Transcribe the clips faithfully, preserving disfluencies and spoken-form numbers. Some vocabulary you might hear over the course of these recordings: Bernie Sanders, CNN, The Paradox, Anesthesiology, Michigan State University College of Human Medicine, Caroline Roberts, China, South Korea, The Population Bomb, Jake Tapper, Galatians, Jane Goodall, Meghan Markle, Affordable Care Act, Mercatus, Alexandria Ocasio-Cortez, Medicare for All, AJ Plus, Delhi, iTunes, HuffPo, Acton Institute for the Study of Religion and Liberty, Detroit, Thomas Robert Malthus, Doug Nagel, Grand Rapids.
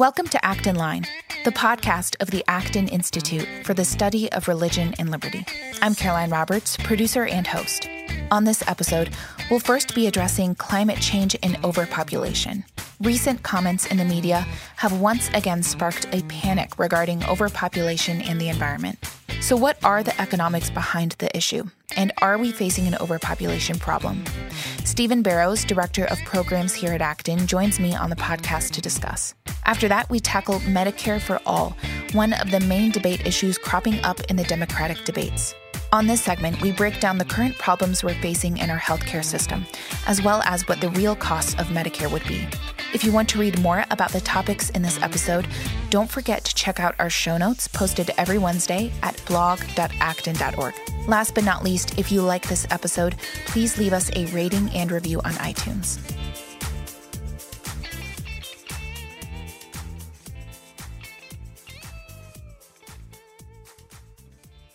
Welcome to Acton Line, the podcast of the Acton Institute for the Study of Religion and Liberty. I'm Caroline Roberts, producer and host. On this episode, we'll first be addressing climate change and overpopulation. Recent comments in the media have once again sparked a panic regarding overpopulation and the environment. So what are the economics behind the issue? And are we facing an overpopulation problem? Stephen Barrows, director of programs here at Acton, joins me on the podcast to discuss. After that, we tackle Medicare for All, one of the main debate issues cropping up in the Democratic debates. On this segment, we break down the current problems we're facing in our healthcare system, as well as what the real costs of Medicare would be. If you want to read more about the topics in this episode, don't forget to check out our show notes posted every Wednesday at blog dot acton dot org. Last but not least, if you like this episode, please leave us a rating and review on iTunes.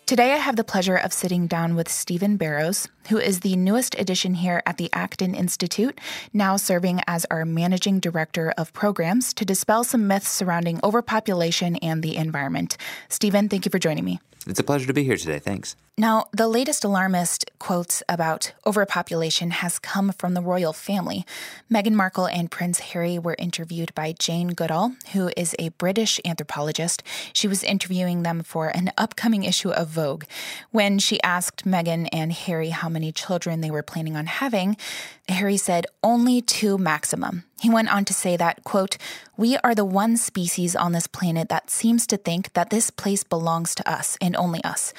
Today, I have the pleasure of sitting down with Stephen Barrows, who is the newest addition here at the Acton Institute, now serving as our managing director of programs to dispel some myths surrounding overpopulation and the environment. Stephen, thank you for joining me. It's a pleasure to be here today. Thanks. Now, the latest alarmist quotes about overpopulation has come from the royal family. Meghan Markle and Prince Harry were interviewed by Jane Goodall, who is a British anthropologist. She was interviewing them for an upcoming issue of Vogue. When she asked Meghan and Harry how many children they were planning on having, Harry said, only two maximum. He went on to say that, quote, we are the one species on this planet that seems to think that this place belongs to us and only us.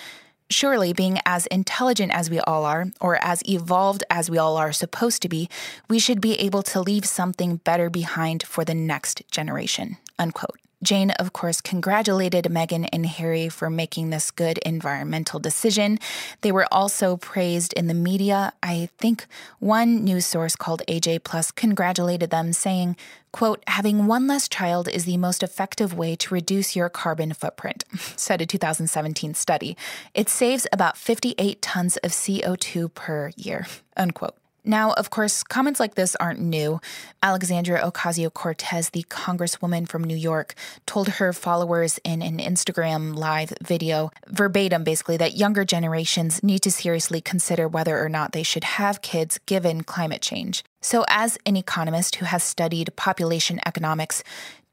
Surely, being as intelligent as we all are, or as evolved as we all are supposed to be, we should be able to leave something better behind for the next generation, unquote. Jane, of course, congratulated Meghan and Harry for making this good environmental decision. They were also praised in the media. I think one news source called A J Plus congratulated them, saying, quote, having one less child is the most effective way to reduce your carbon footprint, said a two thousand seventeen study. It saves about fifty-eight tons of C O two per year, unquote. Now, of course, comments like this aren't new. Alexandria Ocasio-Cortez, the congresswoman from New York, told her followers in an Instagram live video, verbatim basically, that younger generations need to seriously consider whether or not they should have kids given climate change. So as an economist who has studied population economics,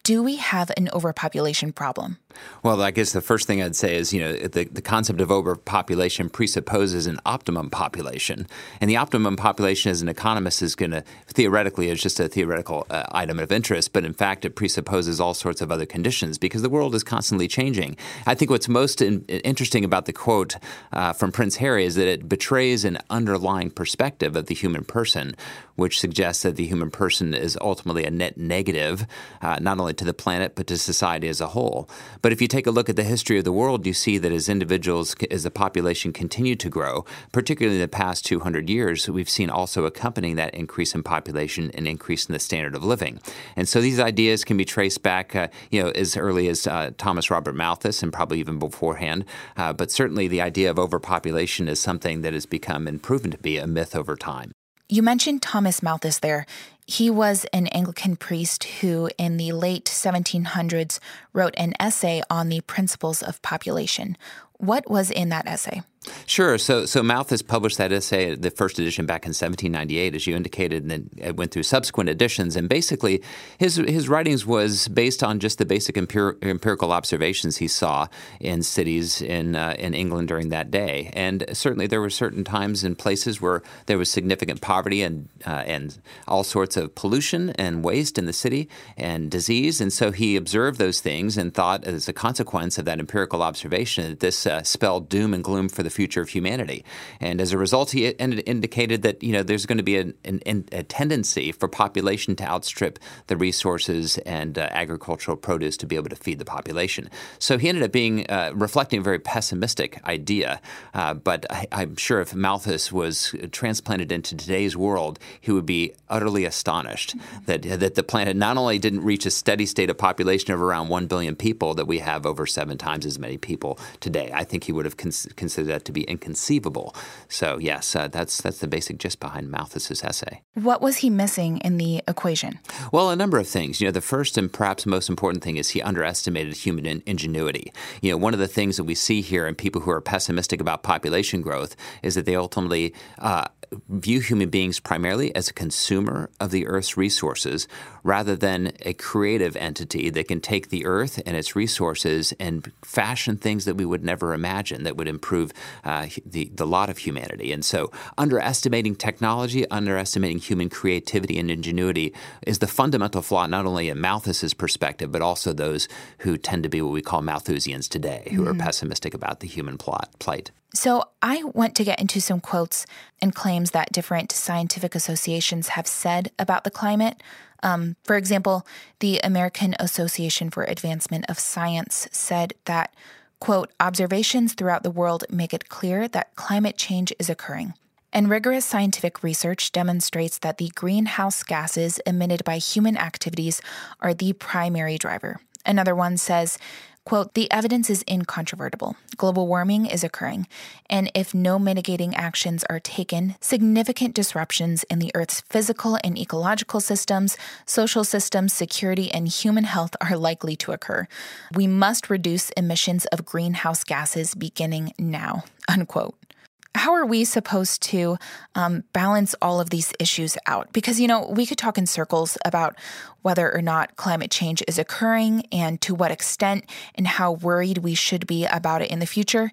do we have an overpopulation problem? Well, I guess the first thing I'd say is, you know, the, the concept of overpopulation presupposes an optimum population. And the optimum population, as an economist, is going to theoretically is just a theoretical uh, item of interest. But in fact, it presupposes all sorts of other conditions because the world is constantly changing. I think what's most in, interesting about the quote uh, from Prince Harry is that it betrays an underlying perspective of the human person, which suggests that the human person is ultimately a net negative, uh, not only to the planet, but to society as a whole. But if you take a look at the history of the world, you see that as individuals, as the population continued to grow, particularly in the past two hundred years, we've seen also accompanying that increase in population an increase in the standard of living. And so these ideas can be traced back, uh, you know, as early as uh, Thomas Robert Malthus and probably even beforehand. Uh, but certainly the idea of overpopulation is something that has become and proven to be a myth over time. You mentioned Thomas Malthus there. He was an Anglican priest who, in the late seventeen hundreds, wrote an essay on the principles of population. What was in that essay? Sure. So so Malthus published that essay, the first edition, back in seventeen ninety-eight, as you indicated, and then it went through subsequent editions. And basically, his his writings was based on just the basic empir- empirical observations he saw in cities in uh, in England during that day. And certainly there were certain times and places where there was significant poverty and uh, and all sorts of pollution and waste in the city and disease. And so he observed those things and thought, as a consequence of that empirical observation, that this uh, spelled doom and gloom for the future of humanity. And as a result, he indicated that, you know, there's going to be an, an, a tendency for population to outstrip the resources and uh, agricultural produce to be able to feed the population. So he ended up being uh, reflecting a very pessimistic idea. Uh, but I, I'm sure if Malthus was transplanted into today's world, he would be utterly astonished mm-hmm. that that the planet not only didn't reach a steady state of population of around one billion people, that we have over seven times as many people today. I think he would have cons- considered that to be inconceivable. So yes, uh, that's that's the basic gist behind Malthus's essay. What was he missing in the equation? Well, a number of things. You know, the first and perhaps most important thing is he underestimated human in- ingenuity. You know, one of the things that we see here in people who are pessimistic about population growth is that they ultimately uh, view human beings primarily as a consumer of the Earth's resources rather than a creative entity that can take the Earth and its resources and fashion things that we would never imagine that would improve uh, the, the lot of humanity. And so underestimating technology, underestimating human creativity and ingenuity is the fundamental flaw not only in Malthus's perspective, but also those who tend to be what we call Malthusians today, who mm-hmm. are pessimistic about the human plot, plight. So I want to get into some quotes and claims that different scientific associations have said about the climate. Um, for example, the American Association for Advancement of Science said that, quote, observations throughout the world make it clear that climate change is occurring. And rigorous scientific research demonstrates that the greenhouse gases emitted by human activities are the primary driver. Another one says, quote, the evidence is incontrovertible. Global warming is occurring, and if no mitigating actions are taken, significant disruptions in the Earth's physical and ecological systems, social systems, security, and human health are likely to occur. We must reduce emissions of greenhouse gases beginning now, unquote. How are we supposed to um, balance all of these issues out? Because, you know, we could talk in circles about whether or not climate change is occurring and to what extent and how worried we should be about it in the future.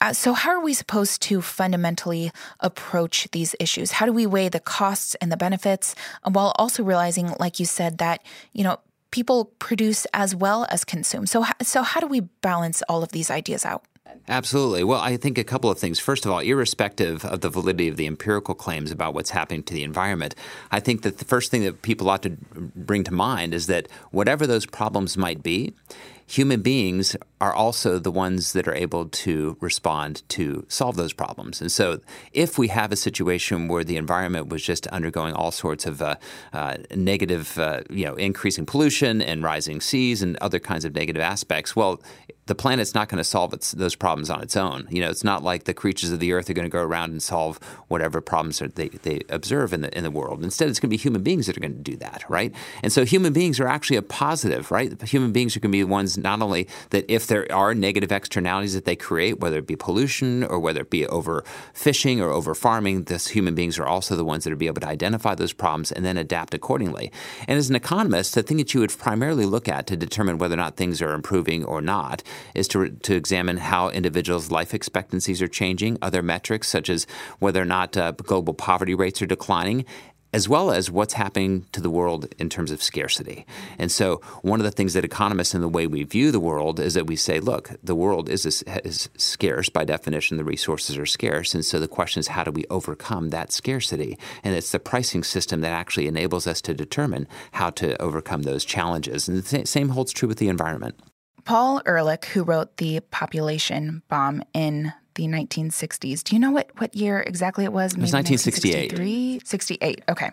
Uh, so how are we supposed to fundamentally approach these issues? How do we weigh the costs and the benefits while also realizing, like you said, that, you know, people produce as well as consume? So, so how do we balance all of these ideas out? Absolutely. Well, I think a couple of things. First of all, irrespective of the validity of the empirical claims about what's happening to the environment, I think that the first thing that people ought to bring to mind is that whatever those problems might be, human beings are also the ones that are able to respond to solve those problems. And so if we have a situation where the environment was just undergoing all sorts of uh, uh, negative, uh, you know, increasing pollution and rising seas and other kinds of negative aspects, well, the planet's not going to solve its, those problems on its own. You know, it's not like the creatures of the earth are going to go around and solve whatever problems that they, they observe in the in the world. Instead, it's going to be human beings that are going to do that, right? And so human beings are actually a positive, right? Human beings are going to be the ones not only that if there are negative externalities that they create, whether it be pollution or whether it be overfishing or overfarming, this human beings are also the ones that are be able to identify those problems and then adapt accordingly. And as an economist, the thing that you would primarily look at to determine whether or not things are improving or not is to to examine how individuals' life expectancies are changing, other metrics such as whether or not uh, global poverty rates are declining, as well as what's happening to the world in terms of scarcity. And so one of the things that economists in the way we view the world is that we say, look, the world is, is scarce. By definition, the resources are scarce. And so the question is, how do we overcome that scarcity? And it's the pricing system that actually enables us to determine how to overcome those challenges. And the same holds true with the environment. Paul Ehrlich, who wrote The Population Bomb in the nineteen sixties. Do you know what, what year exactly it was? Maybe it was nineteen sixty-eight. sixty-eight, okay.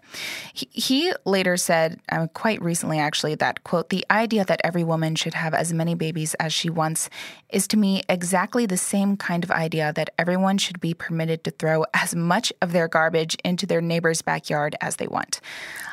He, he later said, uh, quite recently actually, that, quote, the idea that every woman should have as many babies as she wants is to me exactly the same kind of idea that everyone should be permitted to throw as much of their garbage into their neighbor's backyard as they want.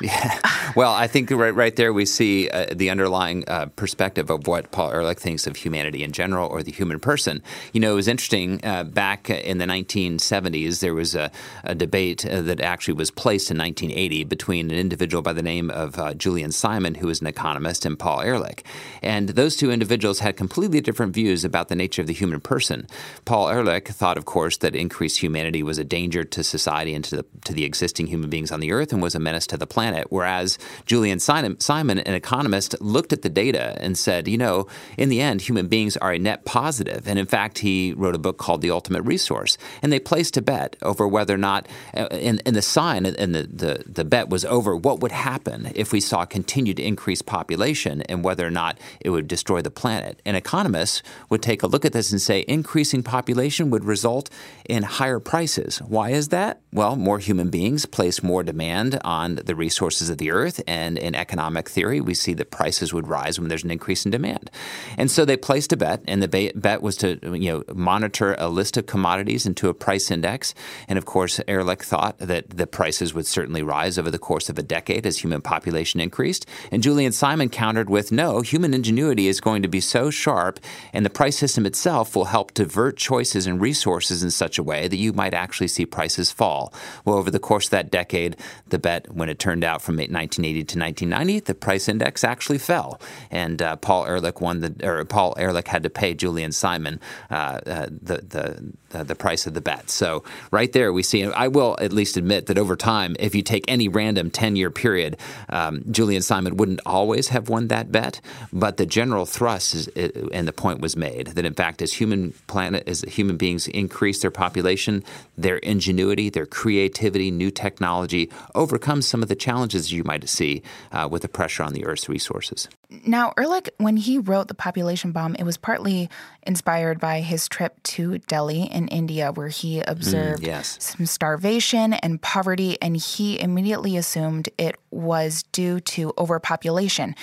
Yeah. Well, I think right, right there we see uh, the underlying uh, perspective of what Paul Ehrlich thinks of humanity in general or the human person. You know, it was interesting. Uh, Uh, back in the nineteen seventies, there was a, a debate uh, that actually was placed in nineteen eighty between an individual by the name of uh, Julian Simon, who was an economist, and Paul Ehrlich. And those two individuals had completely different views about the nature of the human person. Paul Ehrlich thought, of course, that increased humanity was a danger to society and to the, to the existing human beings on the earth and was a menace to the planet, whereas Julian Simon, an economist, looked at the data and said, you know, in the end, human beings are a net positive. And in fact, he wrote a book called The The Ultimate Resource. And they placed a bet over whether or not, and, and the sign and the, the, the bet was over what would happen if we saw continued increased population and whether or not it would destroy the planet. And economists would take a look at this and say increasing population would result in higher prices. Why is that? Well, more human beings place more demand on the resources of the earth. And in economic theory, we see that prices would rise when there's an increase in demand. And so they placed a bet, and the bet was to, you know, monitor a list of commodities into a price index. And of course, Ehrlich thought that the prices would certainly rise over the course of a decade as human population increased. And Julian Simon countered with, no, human ingenuity is going to be so sharp, and the price system itself will help divert choices and resources in such a way that you might actually see prices fall. Well, over the course of that decade, the bet, when it turned out from nineteen eighty to nineteen ninety, the price index actually fell. And uh, Paul Ehrlich won the, or Paul Ehrlich had to pay Julian Simon uh, uh, the the uh, the price of the bet. So right there we see, and I will at least admit that over time, if you take any random ten-year period, um, Julian Simon wouldn't always have won that bet. But the general thrust is, and the point was made, that in fact, as human planet, as human beings increase their population, their ingenuity, their creativity, new technology overcomes some of the challenges you might see uh, with the pressure on the Earth's resources. Now, Ehrlich, when he wrote The Population Bomb, it was partly inspired by his trip to Delhi in India, where he observed mm, yes. some starvation and poverty, and he immediately assumed it was due to overpopulation.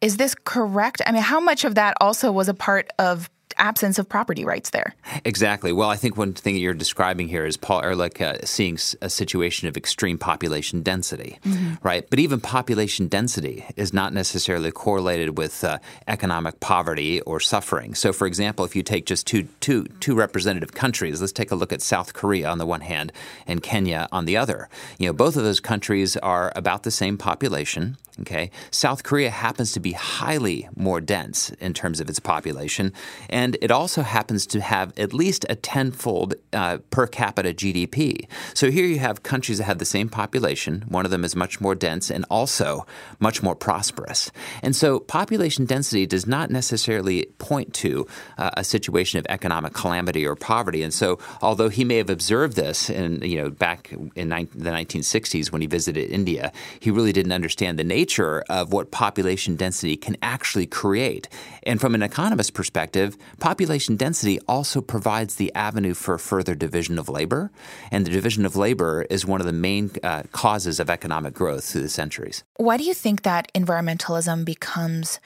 Is this correct? I mean, how much of that also was a part of absence of property rights there? Exactly. Well, I think one thing that you're describing here is Paul Ehrlich uh, seeing a situation of extreme population density, mm-hmm. right? But even population density is not necessarily correlated with uh, economic poverty or suffering. So, for example, if you take just two, two, two representative countries, let's take a look at South Korea on the one hand and Kenya on the other. You know, both of those countries are about the same population. Okay, South Korea happens to be highly more dense in terms of its population, and it also happens to have at least a tenfold uh, per capita G D P. So here you have countries that have the same population. One of them is much more dense and also much more prosperous. And so population density does not necessarily point to uh, a situation of economic calamity or poverty. And so although he may have observed this in, you know, back in ni- the nineteen sixties when he visited India, he really didn't understand the nature of what population density can actually create. And from an economist perspective, population density also provides the avenue for further division of labor. And the division of labor is one of the main uh, causes of economic growth through the centuries. Why do you think that environmentalism becomes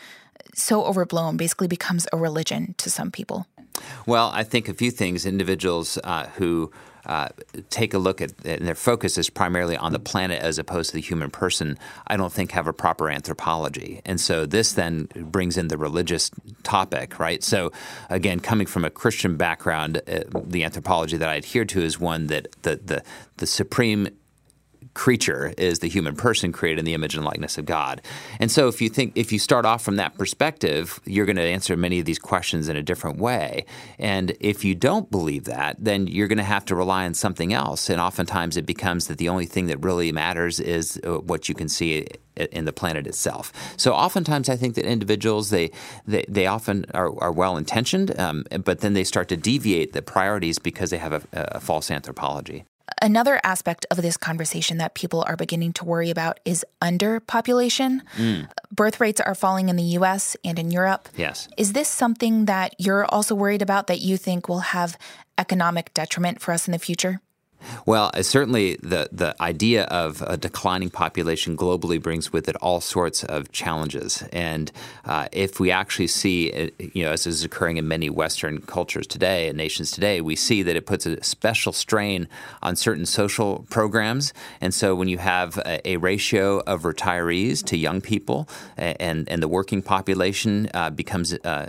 so overblown, basically becomes a religion to some people? Well, I think a few things. Individuals uh, who Uh, take a look at, and their focus is primarily on the planet as opposed to the human person, I don't think have a proper anthropology. And so this then brings in the religious topic, right? So again, coming from a Christian background, uh, the anthropology that I adhere to is one that the the, the supreme creature is the human person created in the image and likeness of God. And so if you think, if you start off from that perspective, you're going to answer many of these questions in a different way. And if you don't believe that, then you're going to have to rely on something else. And oftentimes it becomes that the only thing that really matters is what you can see in the planet itself. So oftentimes I think that individuals, they they, they often are, are well-intentioned, um, but then they start to deviate the priorities because they have a, a false anthropology. Another aspect of this conversation that people are beginning to worry about is underpopulation. Mm. Birth rates are falling in the U S and in Europe. Yes. Is this something that you're also worried about, that you think will have economic detriment for us in the future? Well, certainly the, the idea of a declining population globally brings with it all sorts of challenges. And uh, if we actually see, you know, as is occurring in many Western cultures today and nations today, we see that it puts a special strain on certain social programs. And so when you have a, a ratio of retirees to young people and, and the working population uh, becomes uh,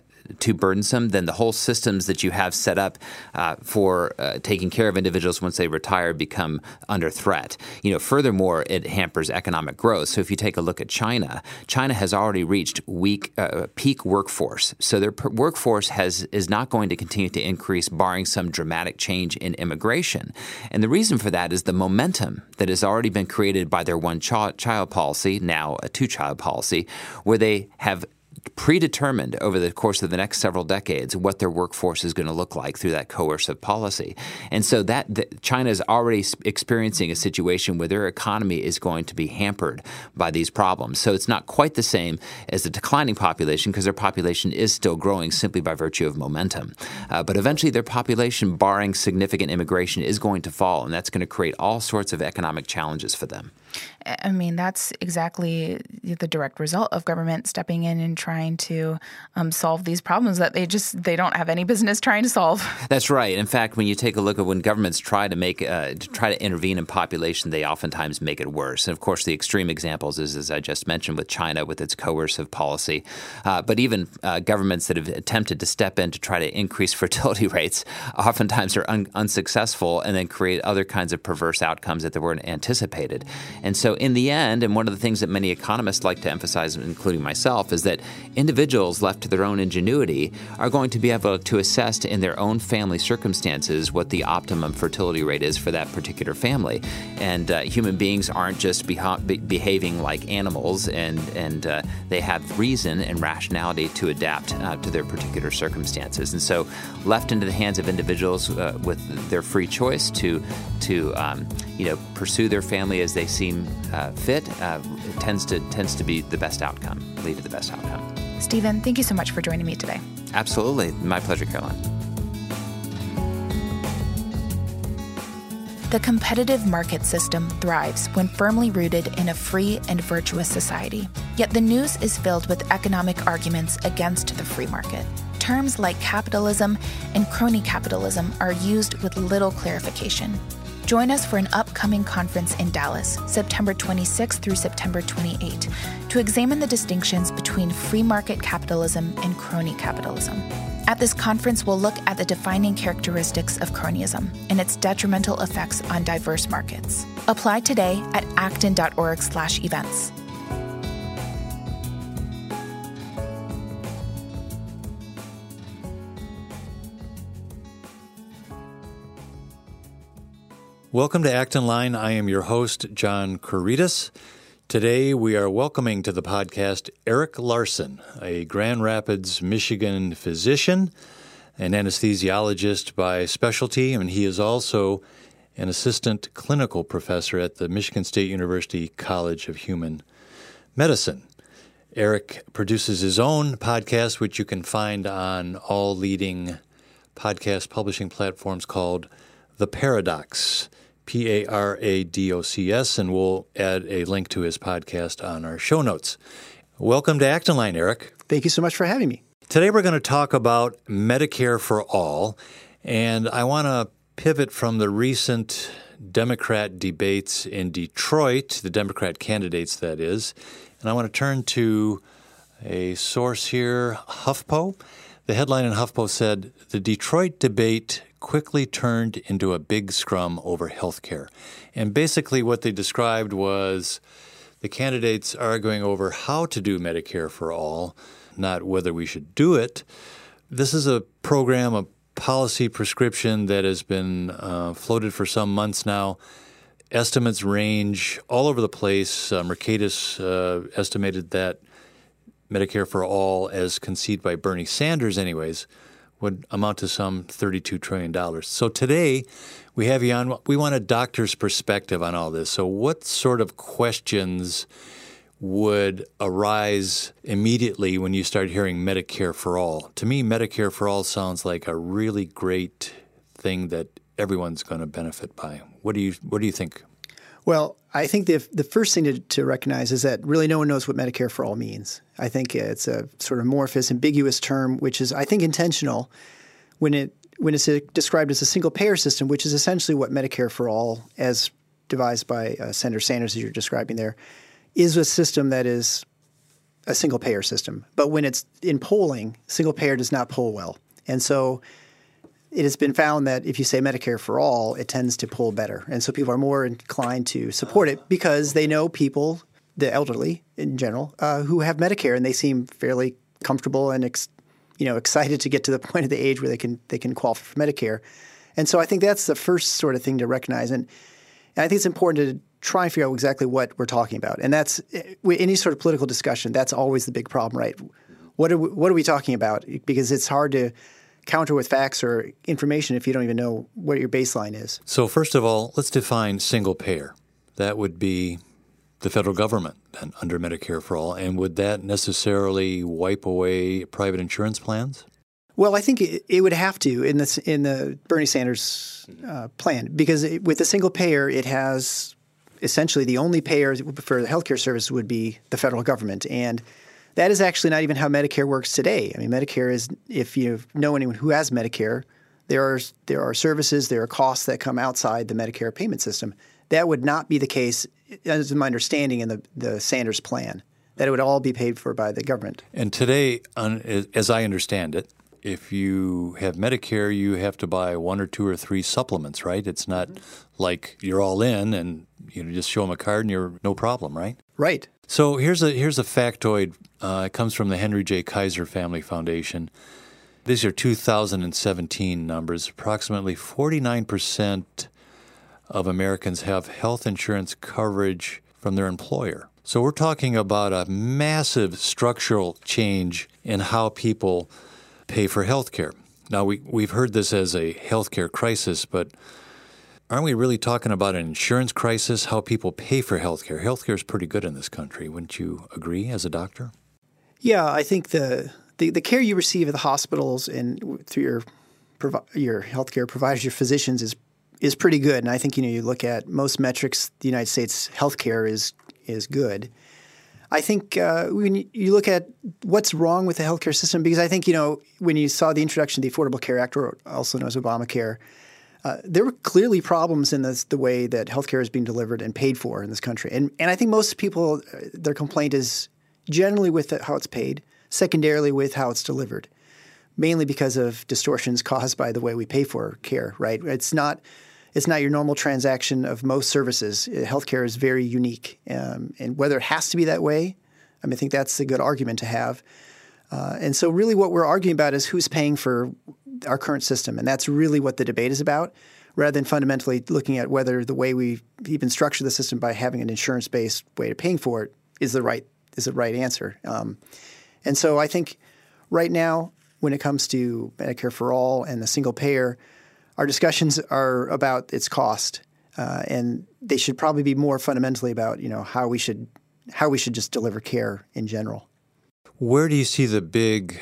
too burdensome, then the whole systems that you have set up uh, for uh, taking care of individuals once they retire retire become under threat. You know, furthermore, it hampers economic growth. So if you take a look at China, China has already reached weak, uh, peak workforce. So their per- workforce has is not going to continue to increase barring some dramatic change in immigration. And the reason for that is the momentum that has already been created by their one-child child policy, now a two-child policy, where they have predetermined over the course of the next several decades what their workforce is going to look like through that coercive policy. And so that, that China is already experiencing a situation where their economy is going to be hampered by these problems. So it's not quite the same as the declining population because their population is still growing simply by virtue of momentum. Uh, but eventually their population, barring significant immigration, is going to fall, and that's going to create all sorts of economic challenges for them. I mean, that's exactly the direct result of government stepping in and trying to um, solve these problems that they just they don't have any business trying to solve. That's right. In fact, when you take a look at when governments try to make uh, to try to intervene in population, they oftentimes make it worse. And of course, the extreme examples is, as I just mentioned, with China with its coercive policy. Uh, but even uh, governments that have attempted to step in to try to increase fertility rates oftentimes are un- unsuccessful and then create other kinds of perverse outcomes that they weren't anticipated. And so in the end, and one of the things that many economists like to emphasize, including myself, is that individuals left to their own ingenuity are going to be able to assess in their own family circumstances what the optimum fertility rate is for that particular family. And uh, human beings aren't just beha- be- behaving like animals, and, and uh, they have reason and rationality to adapt uh, to their particular circumstances. And so left into the hands of individuals uh, with their free choice to, to um, you know, pursue their family as they seem uh, fit, uh, it tends to tends to be the best outcome, lead to the best outcome. Stephen, thank you so much for joining me today. Absolutely. My pleasure, Caroline. The competitive market system thrives when firmly rooted in a free and virtuous society. Yet the news is filled with economic arguments against the free market. Terms like capitalism and crony capitalism are used with little clarification. Join us for an upcoming conference in Dallas, September twenty-sixth through September twenty-eighth, to examine the distinctions between free market capitalism and crony capitalism. At this conference, we'll look at the defining characteristics of cronyism and its detrimental effects on diverse markets. Apply today at acton.org slash events. Welcome to Acton Line. I am your host, John Caritas. Today we are welcoming to the podcast Eric Larson, a Grand Rapids, Michigan physician, an anesthesiologist by specialty, and he is also an assistant clinical professor at the Michigan State University College of Human Medicine. Eric produces his own podcast, which you can find on all leading podcast publishing platforms, called The Paradox. P A R A D O C S, and we'll add a link to his podcast on our show notes. Welcome to Acton Line, Eric. Thank you so much for having me. Today we're going to talk about Medicare for All, and I want to pivot from the recent Democrat debates in Detroit, the Democrat candidates, that is, and I want to turn to a source here, HuffPo. The headline in HuffPo said, "The Detroit debate quickly turned into a big scrum over healthcare." And basically what they described was the candidates arguing over how to do Medicare for All, not whether we should do it. This is a program, a policy prescription that has been uh, floated for some months now. Estimates range all over the place. Uh, Mercatus uh, estimated that Medicare for All, as conceived by Bernie Sanders anyways, would amount to some thirty-two trillion dollars. So today, we have you on. We want a doctor's perspective on all this. So, what sort of questions would arise immediately when you start hearing Medicare for All? To me, Medicare for All sounds like a really great thing that everyone's going to benefit by. What do you What do you think? Well, I think the the first thing to, to recognize is that really no one knows what Medicare for All means. I think it's a sort of amorphous, ambiguous term, which is, I think, intentional when it when it's described as a single-payer system, which is essentially what Medicare for All, as devised by uh, Senator Sanders, as you're describing there, is a system that is a single-payer system. But when it's in polling, single-payer does not poll well. And so it has been found that if you say Medicare for All, it tends to poll better. And so people are more inclined to support it because they know people, the elderly in general, uh, who have Medicare, and they seem fairly comfortable and ex- you know, excited to get to the point of the age where they can they can qualify for Medicare. And so I think that's the first sort of thing to recognize. And, and I think it's important to try and figure out exactly what we're talking about. And that's – any sort of political discussion, that's always the big problem, right? What are we, what are we talking about? Because it's hard to – counter with facts or information if you don't even know what your baseline is. So first of all, let's define single payer. That would be the federal government then, under Medicare for All. And would that necessarily wipe away private insurance plans? Well, I think it, it would have to in the, in the Bernie Sanders uh, plan, because it, with a single payer, it has essentially the only payer for the healthcare service would be the federal government. And that is actually not even how Medicare works today. I mean, Medicare is, if you know anyone who has Medicare, there are there are services, there are costs that come outside the Medicare payment system. That would not be the case, as my understanding, in the, the Sanders plan, that it would all be paid for by the government. And today, as I understand it, if you have Medicare, you have to buy one or two or three supplements, right? It's not mm-hmm. like you're all in and you know, just show them a card and you're no problem, right? Right. So here's a here's a factoid. Uh, it comes from the Henry J. Kaiser Family Foundation. These are two thousand seventeen numbers. Approximately forty-nine percent of Americans have health insurance coverage from their employer. So we're talking about a massive structural change in how people pay for health care. Now, we, we've heard this as a health care crisis, but aren't we really talking about an insurance crisis, how people pay for health care? Health care is pretty good in this country. Wouldn't you agree as a doctor? Yeah, I think the the, the care you receive at the hospitals and through your your health care providers, your physicians, is is pretty good. And I think, you know, you look at most metrics, the United States health care is is good. I think uh, when you look at what's wrong with the healthcare system, because I think, you know, when you saw the introduction of the Affordable Care Act, or also known as Obamacare, uh, there were clearly problems in this, the way that healthcare is being delivered and paid for in this country. And and I think most people, their complaint is generally with how it's paid, secondarily with how it's delivered, mainly because of distortions caused by the way we pay for care, right? It's not It's not your normal transaction of most services. Healthcare is very unique. Um, and whether it has to be that way, I mean, I think that's a good argument to have. Uh, and so really what we're arguing about is who's paying for our current system. And that's really what the debate is about, rather than fundamentally looking at whether the way we even structure the system by having an insurance-based way of paying for it is the right is the right answer. Um, and so I think right now, when it comes to Medicare for All and the single payer, our discussions are about its cost, uh, and they should probably be more fundamentally about, you know, how we should how we should just deliver care in general. Where do you see the big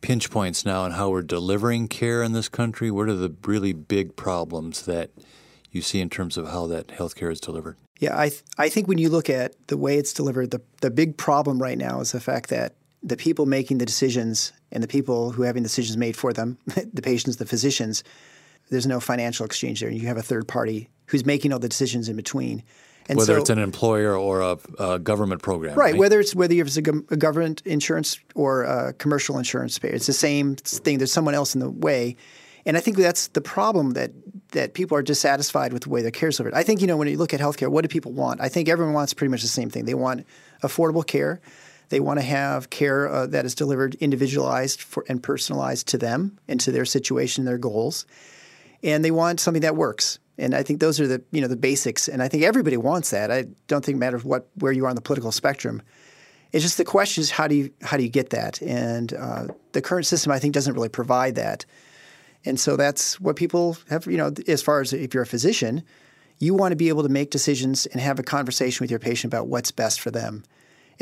pinch points now in how we're delivering care in this country? What are the really big problems that you see in terms of how that health care is delivered? Yeah, I th- I think when you look at the way it's delivered, the the big problem right now is the fact that the people making the decisions and the people who are having decisions made for them, the patients, the physicians, there's no financial exchange there. You have a third party who's making all the decisions in between. And whether so, it's an employer or a, a government program. Right. right? Whether it's whether it's a, go- a government insurance or a commercial insurance payer, it's the same thing. There's someone else in the way. And I think that's the problem, that that people are dissatisfied with the way their care is delivered. I think, you know, when you look at healthcare, what do people want? I think everyone wants pretty much the same thing. They want affordable care. They want to have care uh, that is delivered individualized for, and personalized to them and to their situation, their goals. And they want something that works. And I think those are the, you know, the basics. And I think everybody wants that. I don't think it matters what, where you are on the political spectrum. It's just the question is how do you how do you get that? And uh, the current system, I think, doesn't really provide that. And so that's what people have, you know, as far as if you're a physician, you want to be able to make decisions and have a conversation with your patient about what's best for them.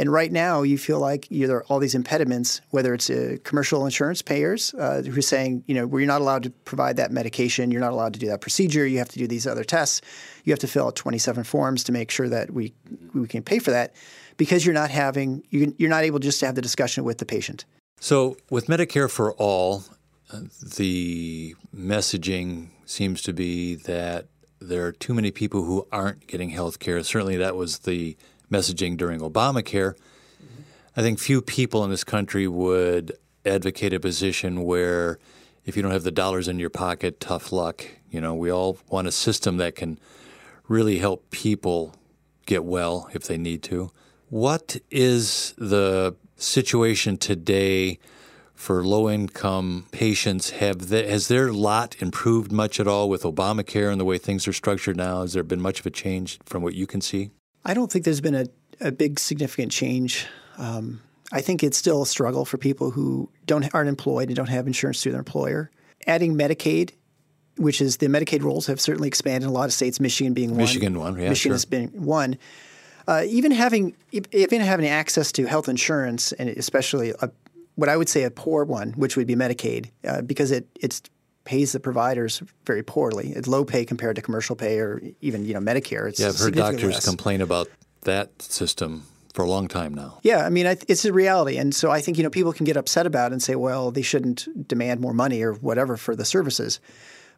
And right now, you feel like there are all these impediments, whether it's uh, commercial insurance payers uh, who are saying, you know, well, you're not allowed to provide that medication, you're not allowed to do that procedure, you have to do these other tests, you have to fill out twenty-seven forms to make sure that we we can pay for that, because you're not having you, you're not able just to have the discussion with the patient. So with Medicare for All, uh, the messaging seems to be that there are too many people who aren't getting health care. Certainly, that was the messaging during Obamacare. Mm-hmm. I think few people in this country would advocate a position where if you don't have the dollars in your pocket, tough luck. You know, we all want a system that can really help people get well if they need to. What is the situation today for low-income patients? Have they, has their lot improved much at all with Obamacare and the way things are structured now? Has there been much of a change from what you can see? I don't think there's been a, a big significant change. Um, I think it's still a struggle for people who don't aren't employed and don't have insurance through their employer. Adding Medicaid, which is the Medicaid rules have certainly expanded in a lot of states, Michigan being one. Michigan one, yeah, Michigan sure. has been one. Uh, even having even having access to health insurance, and especially a, what I would say a poor one, which would be Medicaid, uh, because it it's pays the providers very poorly. It's low pay compared to commercial pay or even, you know, Medicare. It's yeah, I've heard doctors less. complain about that system for a long time now. Yeah, I mean, it's a reality. And so I think, you know, people can get upset about it and say, well, they shouldn't demand more money or whatever for the services.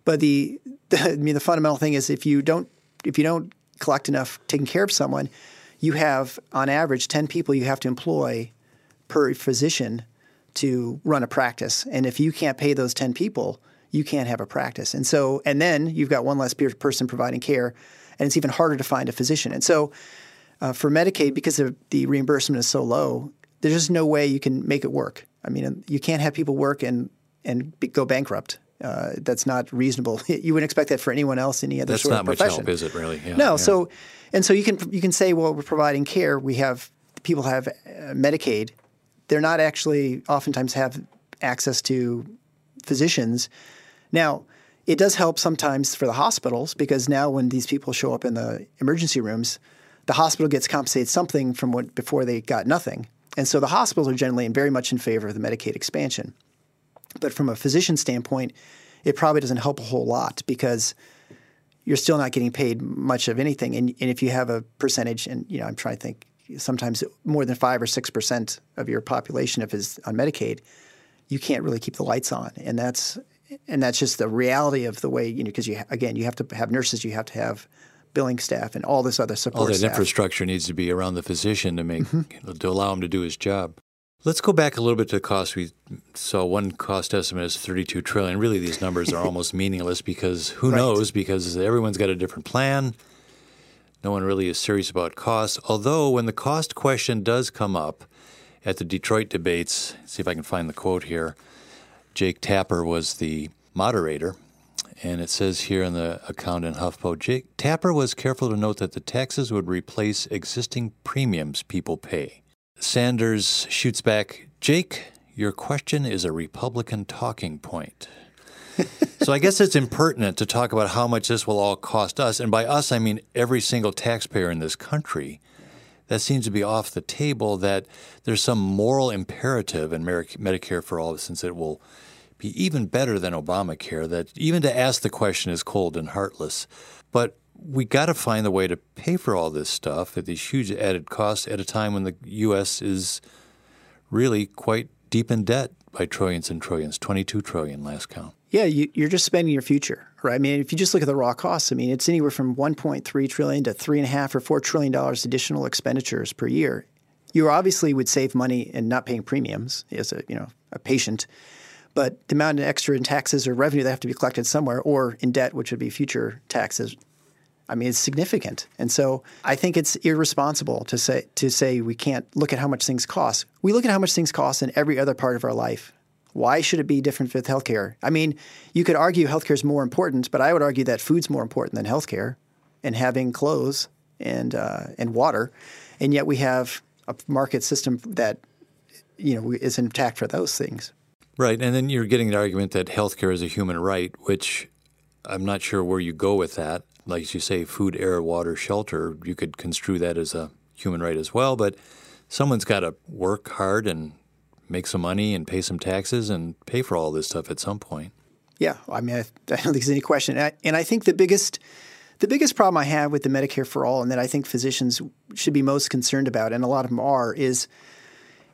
But the, the I mean, the fundamental thing is if you don't if you don't collect enough taking care of someone, you have on average ten people you have to employ per physician to run a practice. And if you can't pay those ten people, you can't have a practice. And so and then you've got one less person providing care, and it's even harder to find a physician. And so Uh, for Medicaid, because of the reimbursement is so low, there's just no way you can make it work. I mean, you can't have people work and, and be, go bankrupt. Uh, that's not reasonable. You wouldn't expect that for anyone else, any other that's sort of profession. That's not much help, is it really? Yeah, no. Yeah. So, and so you can you can say, well, we're providing care. We have people have uh, Medicaid. They're not actually oftentimes have access to physicians. Now, it does help sometimes for the hospitals because now when these people show up in the emergency rooms, the hospital gets compensated something from what before they got nothing. And so the hospitals are generally very much in favor of the Medicaid expansion. But from a physician standpoint, it probably doesn't help a whole lot because you're still not getting paid much of anything. And, and if you have a percentage, and you know, I'm trying to think, sometimes more than five or six percent of your population if is on Medicaid, you can't really keep the lights on. And that's and that's just the reality of the way, you know, because, you again, you have to have nurses, you have to have billing staff and all this other support. All that staff. Infrastructure needs to be around the physician to make mm-hmm. you know, to allow him to do his job. Let's go back a little bit to the cost. We saw one cost estimate is thirty-two trillion dollars. Really, these numbers are almost meaningless because who right. knows? Because everyone's got a different plan. No one really is serious about cost. Although when the cost question does come up at the Detroit debates, see if I can find the quote here. Jake Tapper was the moderator. And it says here in the account in HuffPo, Jake Tapper was careful to note that the taxes would replace existing premiums people pay. Sanders shoots back, Jake, your question is a Republican talking point. So I guess it's impertinent to talk about how much this will all cost us. And by us, I mean every single taxpayer in this country. That seems to be off the table, that there's some moral imperative in Medicare for All since it will be even better than Obamacare, that even to ask the question is cold and heartless. But we got to find a way to pay for all this stuff at these huge added costs at a time when the U S is really quite deep in debt by trillions and trillions, twenty-two trillion last count. Yeah, you, you're just spending your future, right? I mean, if you just look at the raw costs, I mean, it's anywhere from one point three trillion dollars to three point five or four trillion dollars additional expenditures per year. You obviously would save money in not paying premiums as a, you know, a patient. But the amount of extra in taxes or revenue that have to be collected somewhere or in debt, which would be future taxes, I mean, it's significant. And so I think it's irresponsible to say to say we can't look at how much things cost. We look at how much things cost in every other part of our life. Why should it be different with healthcare? I mean, you could argue healthcare is more important, but I would argue that food's more important than healthcare and having clothes and uh, and water. And yet we have a market system that, you know, is intact for those things. Right, and then you're getting the argument that healthcare is a human right, which I'm not sure where you go with that. Like you say, food, air, water, shelter, you could construe that as a human right as well, but someone's got to work hard and make some money and pay some taxes and pay for all this stuff at some point. Yeah, I mean, I, I don't think there's any question. And I, and I think the biggest the biggest problem I have with the Medicare for All and that I think physicians should be most concerned about, and a lot of them are, is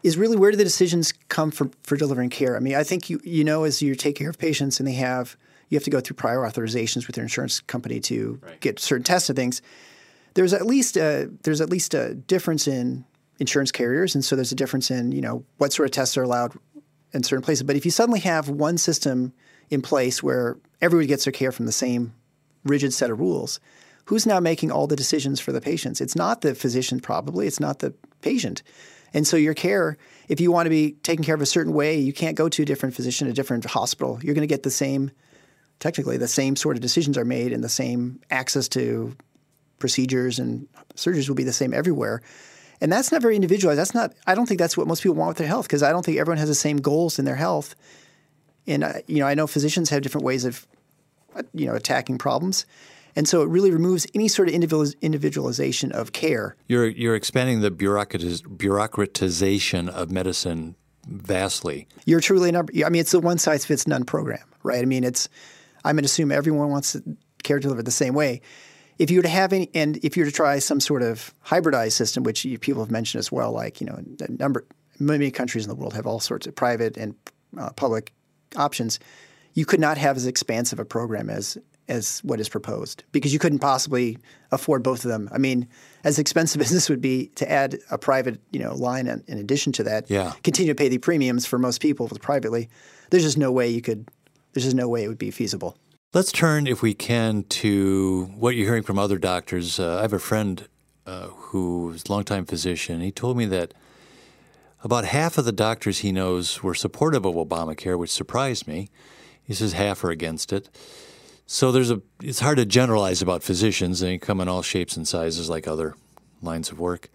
is really where do the decisions come from for delivering care? I mean, I think you you know as you take care of patients and they have you have to go through prior authorizations with their insurance company to right. get certain tests and things. There's at least a, there's at least a difference in insurance carriers, and so there's a difference in you know what sort of tests are allowed in certain places. But if you suddenly have one system in place where everybody gets their care from the same rigid set of rules, who's now making all the decisions for the patients? It's not the physician, probably. It's not the patient. And so your care, if you want to be taken care of a certain way, you can't go to a different physician, a different hospital. You're going to get the same, technically, the same sort of decisions are made and the same access to procedures and surgeries will be the same everywhere. And that's not very individualized. That's not, I don't think that's what most people want with their health because I don't think everyone has the same goals in their health. And, I, you know, I know physicians have different ways of, you know, attacking problems. And so it really removes any sort of individualization of care. You're you're expanding the bureaucratiz- bureaucratization of medicine vastly. You're truly – I mean, it's a one-size-fits-none program, right? I mean, it's I'm going to assume everyone wants care delivered the same way. If you were to have any, and if you were to try some sort of hybridized system, which you, people have mentioned as well, like you know, a number many countries in the world have all sorts of private and uh, public options, you could not have as expansive a program as as what is proposed because you couldn't possibly afford both of them. I mean, as expensive as this would be to add a private, you know, line in, in addition to that, yeah. continue to pay the premiums for most people privately. There's just no way you could. There's just no way it would be feasible. Let's turn, if we can, to what you're hearing from other doctors. Uh, I have a friend uh, who is a longtime physician. He told me that about half of the doctors he knows were supportive of Obamacare, which surprised me. He says half are against it. So there's a. It's hard to generalize about physicians. They come in all shapes and sizes like other lines of work.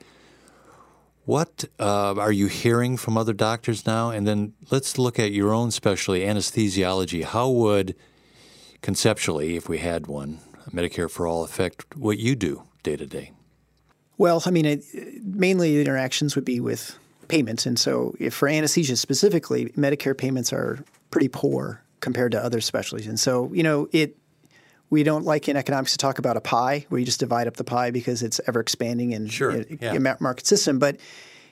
What uh, are you hearing from other doctors now? And then let's look at your own specialty, anesthesiology. How would, conceptually, if we had one, Medicare for All affect what you do day to day? Well, I mean, it, mainly the interactions would be with payments. And so if for anesthesia specifically, Medicare payments are pretty poor compared to other specialties. And so, you know, it we don't like in economics to talk about a pie where you just divide up the pie because it's ever expanding in sure, a, yeah. a market system. But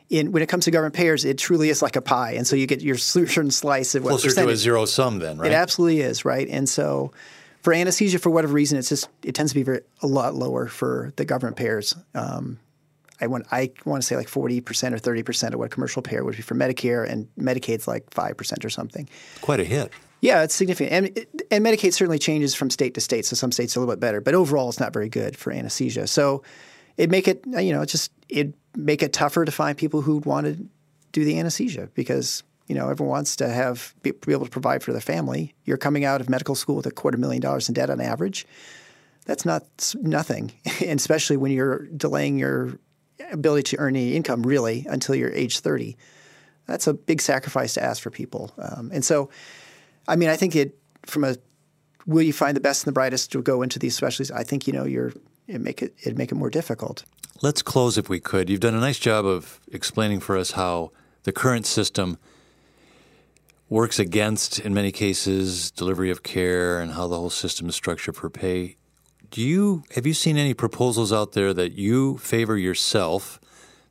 in, when it comes to government payers, it truly is like a pie. And so you get your certain slice of what closer percentage. To a zero sum then, right? It absolutely is, right? And so for anesthesia, for whatever reason, it's just it tends to be very, a lot lower for the government payers. Um, I want I want to say like forty percent or thirty percent of what a commercial payer would be for Medicare, and Medicaid's like five percent or something. Quite a hit. Yeah, it's significant. And, and Medicaid certainly changes from state to state, so some states are a little bit better. But overall, it's not very good for anesthesia. So it'd make it, you know, just it'd make it tougher to find people who want to do the anesthesia because, you know, everyone wants to have be, be able to provide for their family. You're coming out of medical school with a quarter million dollars in debt on average. That's not nothing, and especially when you're delaying your ability to earn any income, really, until you're age thirty. That's a big sacrifice to ask for people. Um, and so... I mean, I think it from a will you find the best and the brightest to go into these specialties? I think you know you're it make it it make it more difficult. Let's close if we could. You've done a nice job of explaining for us how the current system works against, in many cases, delivery of care and how the whole system is structured for pay. Do you have you seen any proposals out there that you favor yourself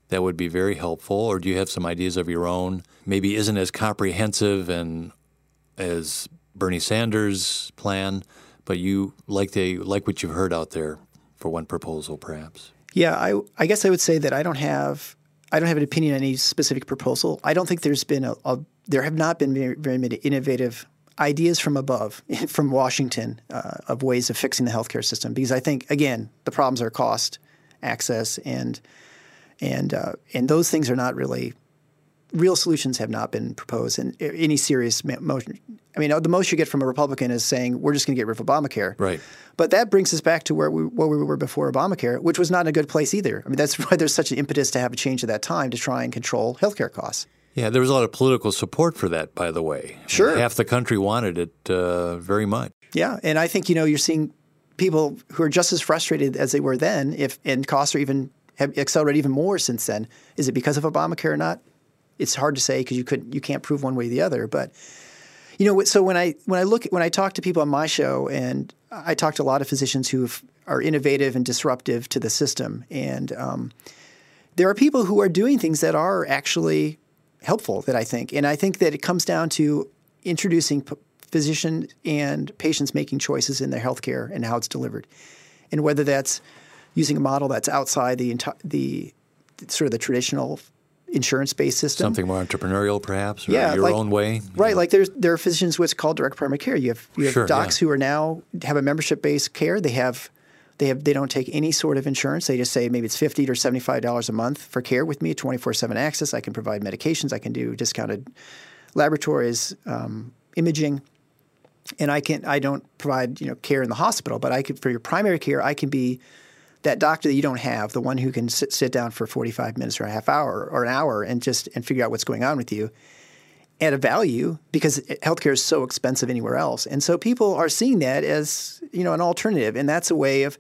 that would be very helpful, or do you have some ideas of your own? Maybe isn't as comprehensive and as Bernie Sanders' plan, but you like they like what you've heard out there for one proposal, perhaps. Yeah, I, I guess I would say that I don't have I don't have an opinion on any specific proposal. I don't think there's been a, a there have not been very, very many innovative ideas from above, from Washington, uh, of ways of fixing the healthcare system. Because I think again, the problems are cost, access, and and uh, and those things are not really. Real solutions have not been proposed in any serious motion. I mean, the most you get from a Republican is saying, we're just going to get rid of Obamacare. Right. But that brings us back to where we, where we were before Obamacare, which was not in a good place either. I mean, that's why there's such an impetus to have a change at that time to try and control healthcare costs. Yeah, there was a lot of political support for that, by the way. Sure. I mean, half the country wanted it uh, very much. Yeah, and I think, you know, you're seeing people who are just as frustrated as they were then, if and costs are even have accelerated even more since then. Is it because of Obamacare or not? It's hard to say because you could you can't prove one way or the other. But you know, so when I when I look when I talk to people on my show, and I talk to a lot of physicians who are innovative and disruptive to the system, and um, there are people who are doing things that are actually helpful. That I think, and I think that it comes down to introducing p- physicians and patients making choices in their healthcare and how it's delivered, and whether that's using a model that's outside the enti- the sort of the traditional insurance-based system. Something more entrepreneurial, perhaps, or yeah, your like, own way. You right. Know. Like there's, there are physicians who it's called direct primary care. You have, you have sure, docs yeah. who are now have a membership-based care. They have they have they don't take any sort of insurance. They just say maybe it's fifty dollars or seventy-five dollars a month for care with me, twenty-four seven access. I can provide medications. I can do discounted laboratories, um, imaging. And I can I don't provide, you know, care in the hospital, but I could for your primary care, I can be that doctor that you don't have, the one who can sit, sit down for forty-five minutes or a half hour or an hour and just and figure out what's going on with you at a value because healthcare is so expensive anywhere else. And so people are seeing that as, you know, an alternative. And that's a way of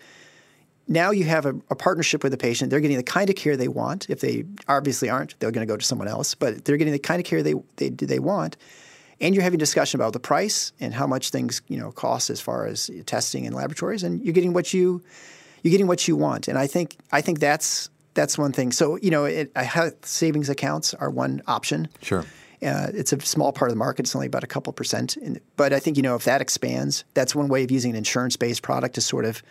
now you have a, a partnership with the patient. They're getting the kind of care they want. If they obviously aren't, they're going to go to someone else. But they're getting the kind of care they they, they want. And you're having a discussion about the price and how much things, you know, cost as far as testing and laboratories, and you're getting what you you're getting what you want. And I think I think that's that's one thing. So, you know, it, health savings accounts are one option. Sure. Uh, it's a small part of the market. It's only about a couple percent. In, but I think, you know, if that expands, that's one way of using an insurance-based product to sort of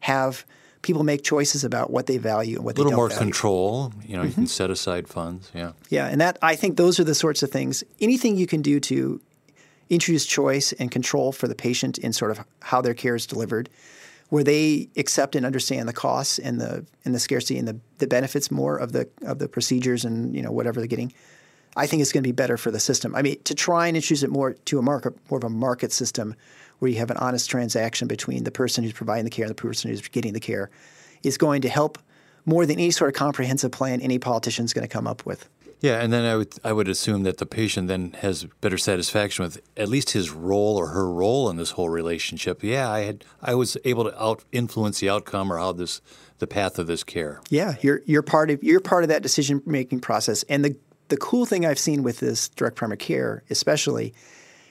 have people make choices about what they value and what they don't value. A little more control. You know, mm-hmm. you can set aside funds. Yeah. Yeah. And that, I think those are the sorts of things, anything you can do to introduce choice and control for the patient in sort of how their care is delivered, where they accept and understand the costs and the and the scarcity and the, the benefits more of the of the procedures and, you know, whatever they're getting. I think it's going to be better for the system. I mean, to try and introduce it more to a market, more of a market system where you have an honest transaction between the person who's providing the care and the person who's getting the care is going to help more than any sort of comprehensive plan any politician's going to come up with. Yeah, and then I would I would assume that the patient then has better satisfaction with at least his role or her role in this whole relationship. Yeah, I had I was able to out influence the outcome or how this the path of this care. Yeah, you're you're part of you're part of that decision making process. And the The cool thing I've seen with this direct primary care especially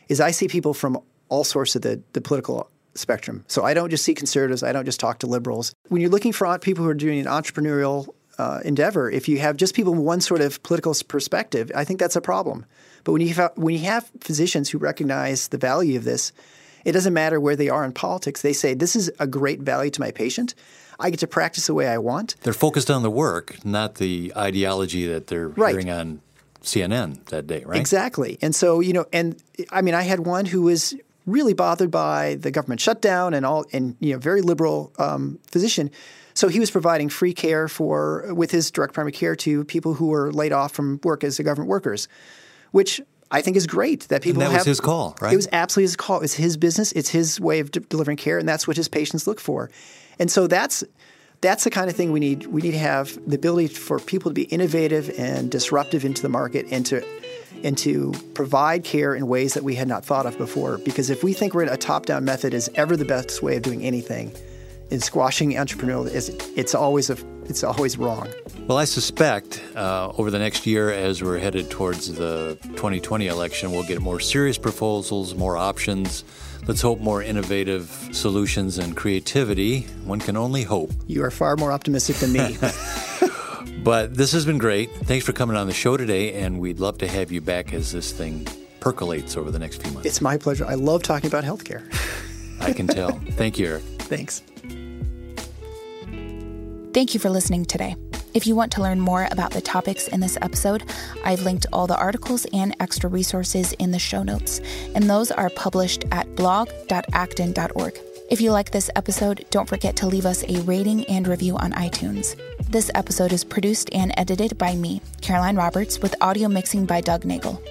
is I see people from all sorts of the, the political spectrum. So I don't just see conservatives. I don't just talk to liberals. When you're looking for people who are doing an entrepreneurial uh, endeavor, if you have just people with one sort of political perspective, I think that's a problem. But when you have, when you have physicians who recognize the value of this, it doesn't matter where they are in politics. They say, this is a great value to my patient. I get to practice the way I want. They're focused on the work, not the ideology that they're right. hearing on C N N that day, right? Exactly. And so, you know, and I mean, I had one who was really bothered by the government shutdown and all, and, you know, very liberal um, physician. So he was providing free care for, with his direct primary care to people who were laid off from work as the government workers, which I think is great that people have. And that was his call, right? It was absolutely his call. It's his business. It's his way of de- delivering care, and that's what his patients look for. And so that's that's the kind of thing we need. We need to have the ability for people to be innovative and disruptive into the market and to, and to provide care in ways that we had not thought of before. Because if we think we're in a top-down method is ever the best way of doing anything, in squashing entrepreneurial, it's, it's, always a, it's always wrong. Well, I suspect uh, over the next year as we're headed towards the twenty twenty election, we'll get more serious proposals, more options. Let's hope more innovative solutions and creativity. One can only hope. You are far more optimistic than me. But this has been great. Thanks for coming on the show today, and we'd love to have you back as this thing percolates over the next few months. It's my pleasure. I love talking about healthcare. I can tell. Thank you, Eric. Thanks. Thank you for listening today. If you want to learn more about the topics in this episode, I've linked all the articles and extra resources in the show notes, and those are published at blog dot acton dot org. If you like this episode, don't forget to leave us a rating and review on iTunes. This episode is produced and edited by me, Caroline Roberts, with audio mixing by Doug Nagel.